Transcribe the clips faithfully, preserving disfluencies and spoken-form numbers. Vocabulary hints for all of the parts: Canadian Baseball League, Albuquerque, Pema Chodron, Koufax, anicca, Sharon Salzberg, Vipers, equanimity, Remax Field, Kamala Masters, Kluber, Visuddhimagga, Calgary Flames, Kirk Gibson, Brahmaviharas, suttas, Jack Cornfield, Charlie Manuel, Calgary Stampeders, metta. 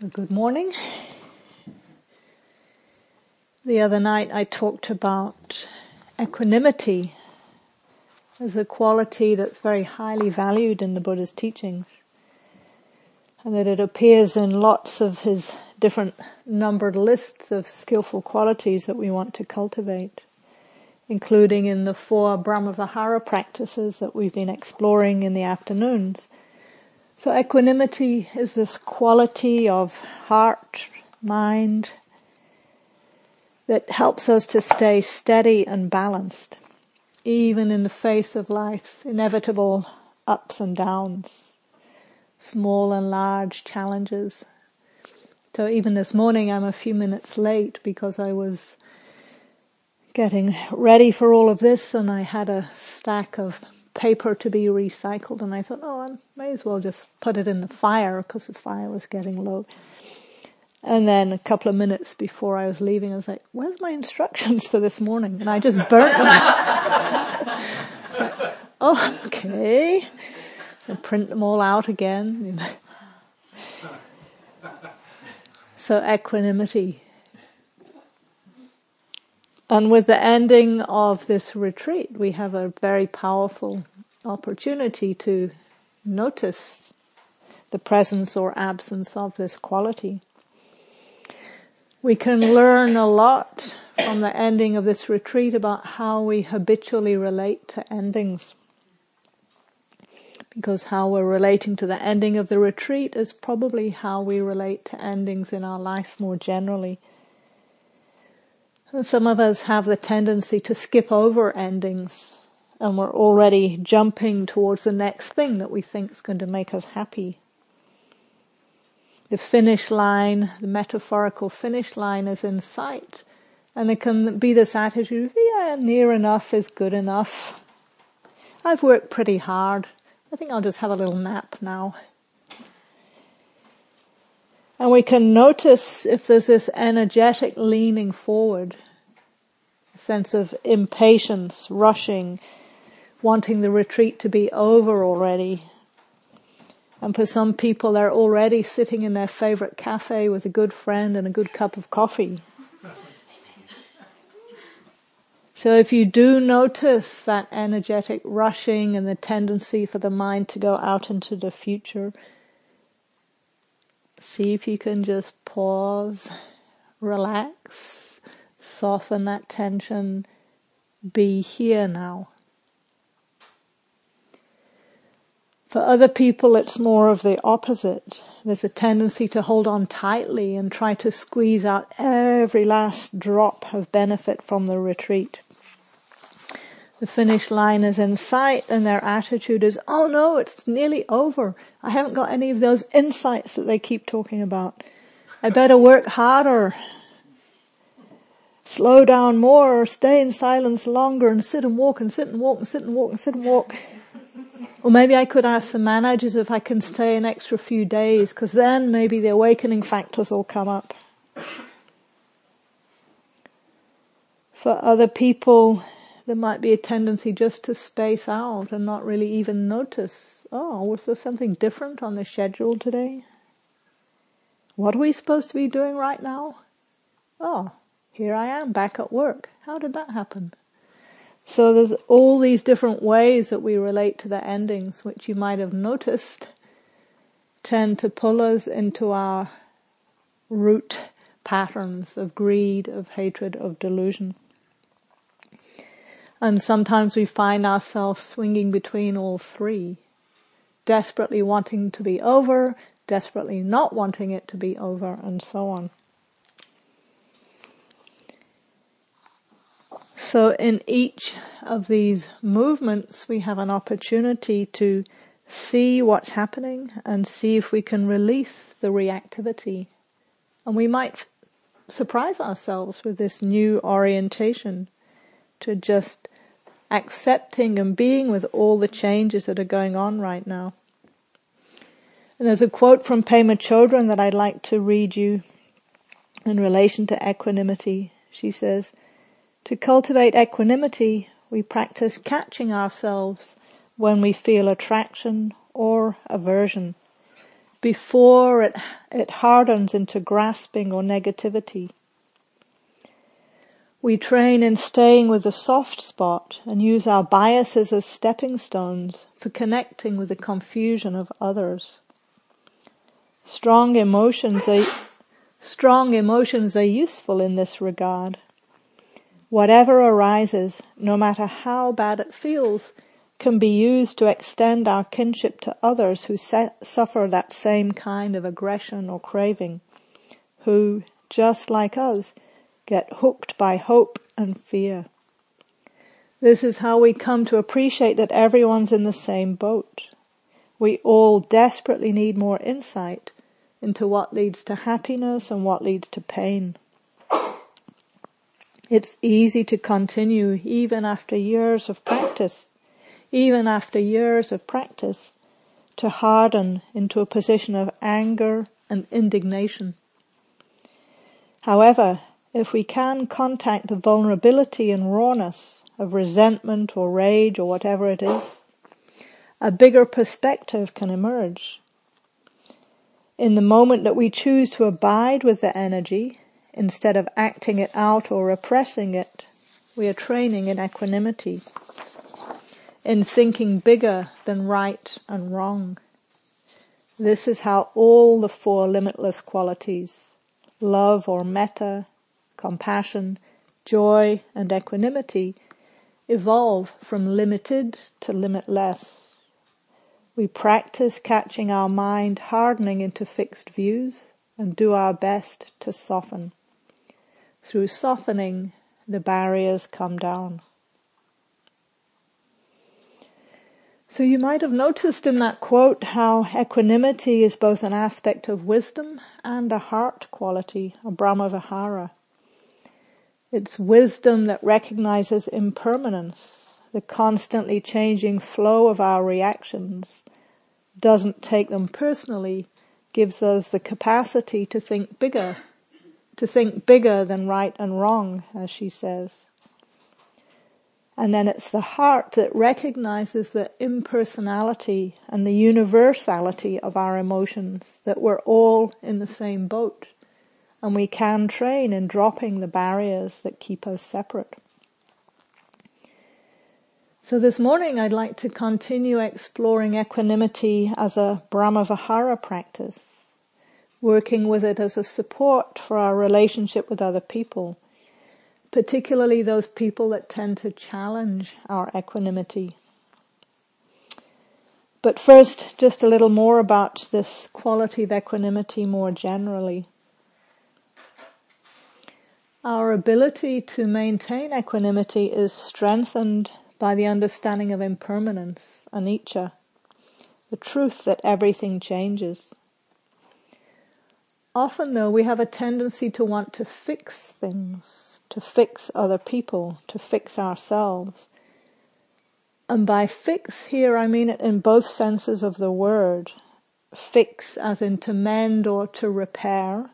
Good morning. The other night I talked about equanimity as a quality that's very highly valued in the Buddha's teachings, and that it appears in lots of his different numbered lists of skillful qualities that we want to cultivate, including in the four Brahmavihara practices that we've been exploring in the afternoons. So equanimity is this quality of heart, mind, that helps us to stay steady and balanced, even in the face of life's inevitable ups and downs, small and large challenges. So even this morning I'm a few minutes late because I was getting ready for all of this and I had a stack of paper to be recycled, and I thought, oh, I may as well just put it in the fire because the fire was getting low. And then a couple of minutes before I was leaving, I was like, where's my instructions for this morning? And I just burnt them. It's like, oh, okay. So print them all out again. You know. So equanimity. And with the ending of this retreat, we have a very powerful opportunity to notice the presence or absence of this quality. We can learn a lot from the ending of this retreat about how we habitually relate to endings, because how we're relating to the ending of the retreat is probably how we relate to endings in our life more generally. Some of us have the tendency to skip over endings, and we're already jumping towards the next thing that we think is going to make us happy. The finish line, the metaphorical finish line, is in sight, and there can be this attitude of, yeah, near enough is good enough. I've worked pretty hard. I think I'll just have a little nap now. And we can notice if there's this energetic leaning forward, a sense of impatience, rushing, wanting the retreat to be over already. And for some people, they're already sitting in their favorite cafe with a good friend and a good cup of coffee. So if you do notice that energetic rushing and the tendency for the mind to go out into the future, see if you can just pause, relax, soften that tension, be here now. For other people, it's more of the opposite. There's a tendency to hold on tightly and try to squeeze out every last drop of benefit from the retreat. The finish line is in sight, and their attitude is, oh no, it's nearly over. I haven't got any of those insights that they keep talking about. I better work harder, slow down more, stay in silence longer, and sit and walk and sit and walk and sit and walk and sit and walk. Or maybe I could ask the managers if I can stay an extra few days, because then maybe the awakening factors will come up. For other people, there might be a tendency just to space out and not really even notice. Oh, was there something different on the schedule today? What are we supposed to be doing right now? Oh, here I am back at work. How did that happen? So there's all these different ways that we relate to the endings, which you might have noticed tend to pull us into our root patterns of greed, of hatred, of delusion. And sometimes we find ourselves swinging between all three, desperately wanting to be over, desperately not wanting it to be over, and so on. So in each of these movements, we have an opportunity to see what's happening and see if we can release the reactivity. And we might surprise ourselves with this new orientation to just accepting and being with all the changes that are going on right now. And there's a quote from Pema Chodron that I'd like to read you in relation to equanimity. She says, "To cultivate equanimity, we practice catching ourselves when we feel attraction or aversion, before it, it hardens into grasping or negativity. We train in staying with the soft spot and use our biases as stepping stones for connecting with the confusion of others. Strong emotions are, strong emotions are useful in this regard. Whatever arises, no matter how bad it feels, can be used to extend our kinship to others who se- suffer that same kind of aggression or craving, who, just like us, get hooked by hope and fear. This is how we come to appreciate that everyone's in the same boat. We all desperately need more insight into what leads to happiness and what leads to pain. It's easy to continue even after years of practice, even after years of practice, to harden into a position of anger and indignation. However, if we can contact the vulnerability and rawness of resentment or rage or whatever it is, a bigger perspective can emerge. In the moment that we choose to abide with the energy, instead of acting it out or repressing it, we are training in equanimity, in thinking bigger than right and wrong. This is how all the four limitless qualities, love or metta, compassion, joy and equanimity, evolve from limited to limitless. We practice catching our mind hardening into fixed views and do our best to soften. Through softening, the barriers come down. So you might have noticed in that quote how equanimity is both an aspect of wisdom and a heart quality, a Brahmavihara. It's wisdom that recognizes impermanence. The constantly changing flow of our reactions, doesn't take them personally, gives us the capacity to think bigger, to think bigger than right and wrong, as she says. And then it's the heart that recognizes the impersonality and the universality of our emotions, that we're all in the same boat, and we can train in dropping the barriers that keep us separate. So this morning I'd like to continue exploring equanimity as a Brahmavihara practice, working with it as a support for our relationship with other people, particularly those people that tend to challenge our equanimity. But first, just a little more about this quality of equanimity more generally. Our ability to maintain equanimity is strengthened by the understanding of impermanence, anicca, the truth that everything changes. Often, though, we have a tendency to want to fix things, to fix other people, to fix ourselves. And by fix here, I mean it in both senses of the word. Fix as in to mend or to repair,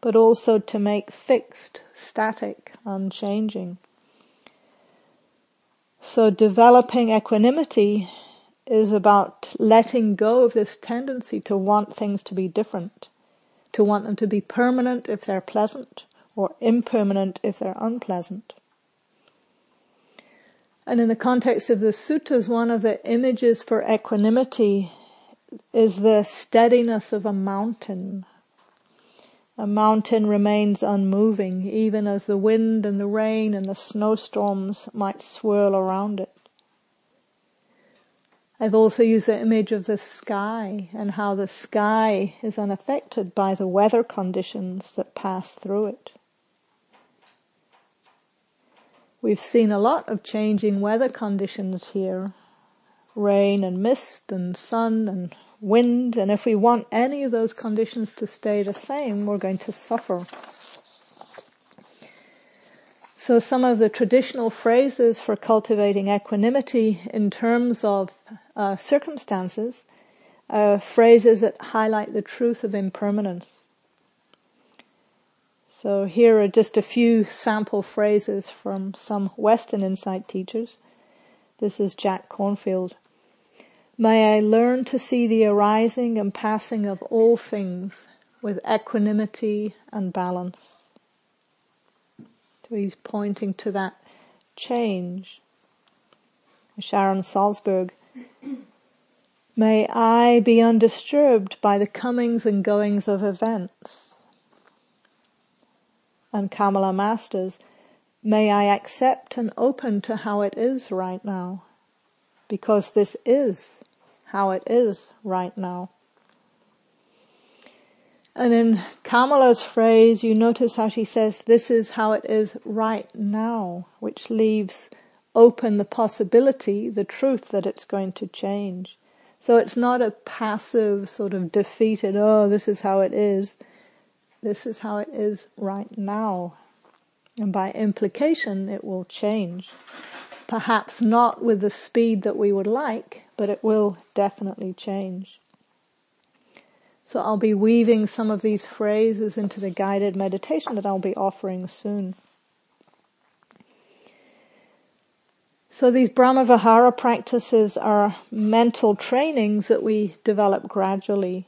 but also to make fixed, static, unchanging. So developing equanimity is about letting go of this tendency to want things to be different, to want them to be permanent if they're pleasant, or impermanent if they're unpleasant. And in the context of the suttas, one of the images for equanimity is the steadiness of a mountain. A mountain remains unmoving, even as the wind and the rain and the snowstorms might swirl around it. I've also used the image of the sky and how the sky is unaffected by the weather conditions that pass through it. We've seen a lot of changing weather conditions here. Rain and mist and sun and wind, and if we want any of those conditions to stay the same, we're going to suffer. So some of the traditional phrases for cultivating equanimity in terms of uh, circumstances are phrases that highlight the truth of impermanence. So here are just a few sample phrases from some Western insight teachers. This is Jack Cornfield. May I learn to see the arising and passing of all things with equanimity and balance. So he's pointing to that change. Sharon Salzberg, may I be undisturbed by the comings and goings of events. And Kamala Masters, may I accept and open to how it is right now, because this is how it is right now. And in Kamala's phrase, you notice how she says, this is how it is right now, which leaves open the possibility, the truth that it's going to change. So it's not a passive sort of defeated, oh, this is how it is. This is how it is right now. And by implication, it will change. Perhaps not with the speed that we would like, but it will definitely change. So I'll be weaving some of these phrases into the guided meditation that I'll be offering soon. So these Brahmavihara practices are mental trainings that we develop gradually.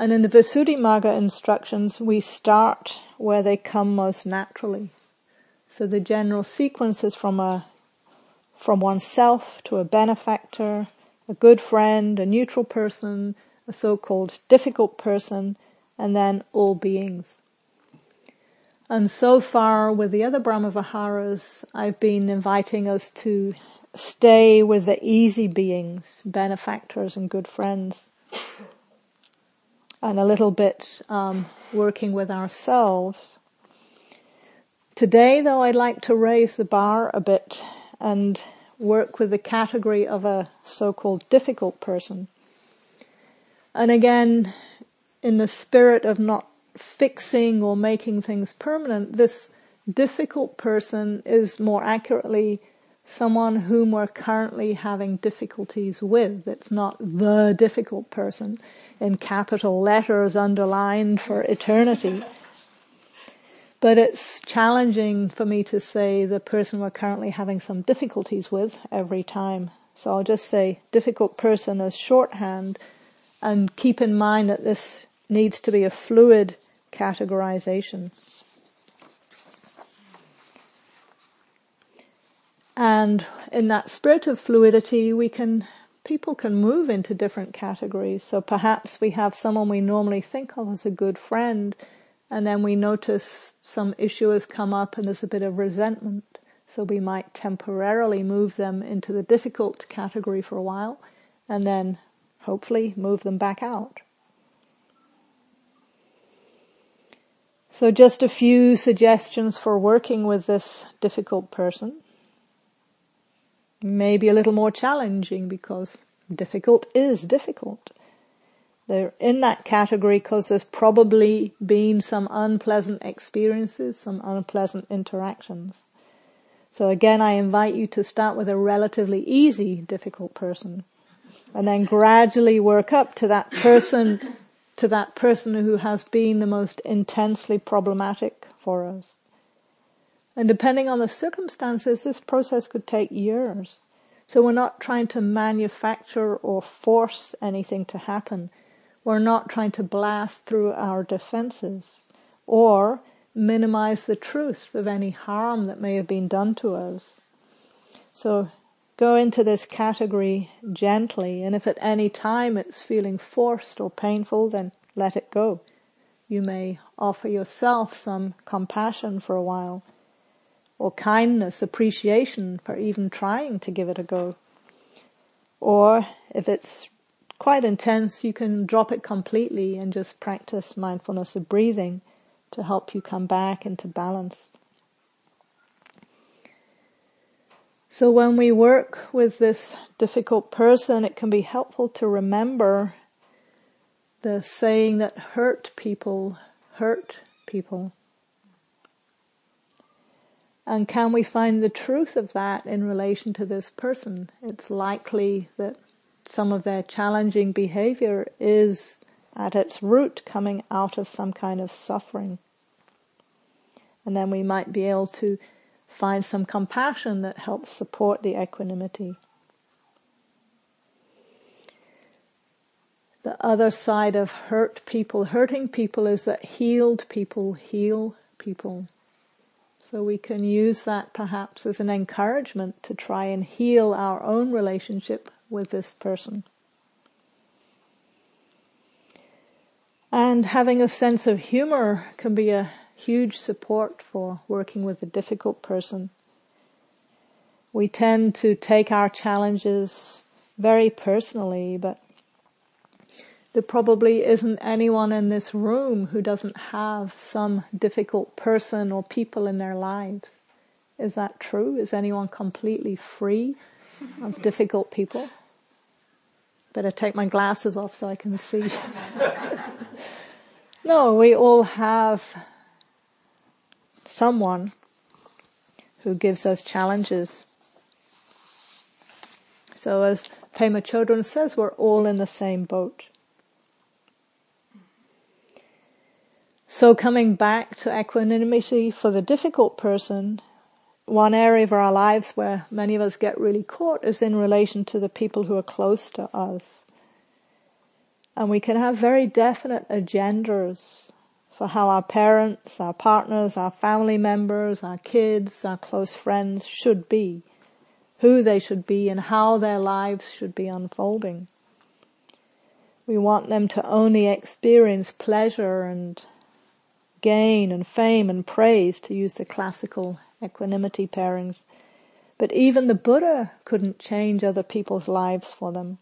And in the Visuddhimagga instructions, we start where they come most naturally. So the general sequence is from a, from oneself to a benefactor, a good friend, a neutral person, a so-called difficult person, and then all beings. And so far, with the other Brahmaviharas, I've been inviting us to stay with the easy beings, benefactors and good friends. And a little bit um, working with ourselves. Today, though, I'd like to raise the bar a bit and work with the category of a so-called difficult person. And again, in the spirit of not fixing or making things permanent, this difficult person is more accurately someone whom we're currently having difficulties with. It's not the difficult person in capital letters underlined for eternity. But it's challenging for me to say the person we're currently having some difficulties with every time. So I'll just say difficult person as shorthand, and keep in mind that this needs to be a fluid categorization. And in that spirit of fluidity, we can, people can move into different categories. So perhaps we have someone we normally think of as a good friend, and then we notice some issue has come up and there's a bit of resentment. So we might temporarily move them into the difficult category for a while, and then hopefully move them back out. So just a few suggestions for working with this difficult person. Maybe a little more challenging because difficult is difficult. They're in that category because there's probably been some unpleasant experiences, some unpleasant interactions. So again, I invite you to start with a relatively easy difficult person and then gradually work up to that person to that person who has been the most intensely problematic for us. And depending on the circumstances, this process could take years. So we're not trying to manufacture or force anything to happen. We're not trying to blast through our defenses or minimize the truth of any harm that may have been done to us. So go into this category gently, and if at any time it's feeling forced or painful, then let it go. You may offer yourself some compassion for a while, or kindness, appreciation for even trying to give it a go. Or if it's quite intense, you can drop it completely and just practice mindfulness of breathing to help you come back into balance. So when we work with this difficult person, it can be helpful to remember the saying that hurt people hurt people. And can we find the truth of that in relation to this person? It's likely that some of their challenging behavior is at its root coming out of some kind of suffering. And then we might be able to find some compassion that helps support the equanimity. The other side of hurt people, hurting people, is that healed people heal people. So we can use that perhaps as an encouragement to try and heal our own relationship with this person. And having a sense of humor can be a huge support for working with a difficult person. We tend to take our challenges very personally, but there probably isn't anyone in this room who doesn't have some difficult person or people in their lives. Is that true? Is anyone completely free of difficult people? Better take my glasses off so I can see. No, we all have someone who gives us challenges. So as Pema Chodron says, we're all in the same boat. So coming back to equanimity for the difficult person, one area of our lives where many of us get really caught is in relation to the people who are close to us. And we can have very definite agendas for how our parents, our partners, our family members, our kids, our close friends should be, who they should be and how their lives should be unfolding. We want them to only experience pleasure and gain and fame and praise, to use the classical equanimity pairings. But even the Buddha couldn't change other people's lives for them.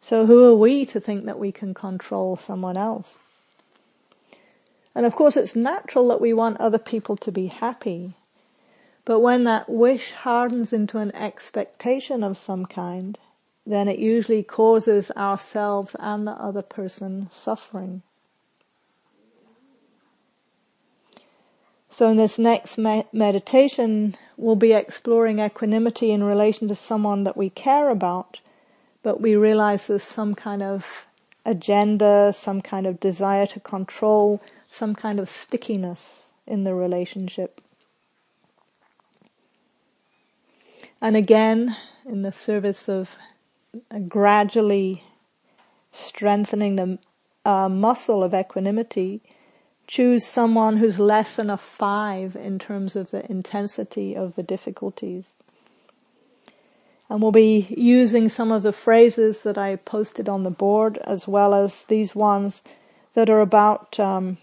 So who are we to think that we can control someone else? And of course it's natural that we want other people to be happy. But when that wish hardens into an expectation of some kind, then it usually causes ourselves and the other person suffering. So in this next me- meditation, we'll be exploring equanimity in relation to someone that we care about, but we realize there's some kind of agenda, some kind of desire to control, some kind of stickiness in the relationship. And again, in the service of gradually strengthening the uh, muscle of equanimity, choose someone who's less than a five in terms of the intensity of the difficulties. And we'll be using some of the phrases that I posted on the board, as well as these ones that are about um,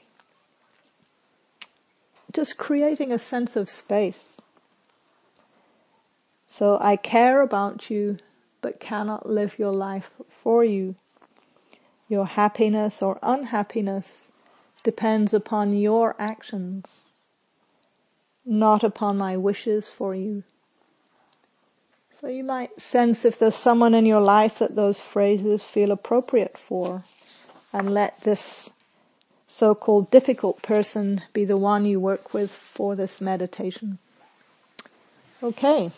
just creating a sense of space. So, I care about you, but cannot live your life for you. Your happiness or unhappiness depends upon your actions, not upon my wishes for you. So you might sense if there's someone in your life that those phrases feel appropriate for, and let this so-called difficult person be the one you work with for this meditation. Okay.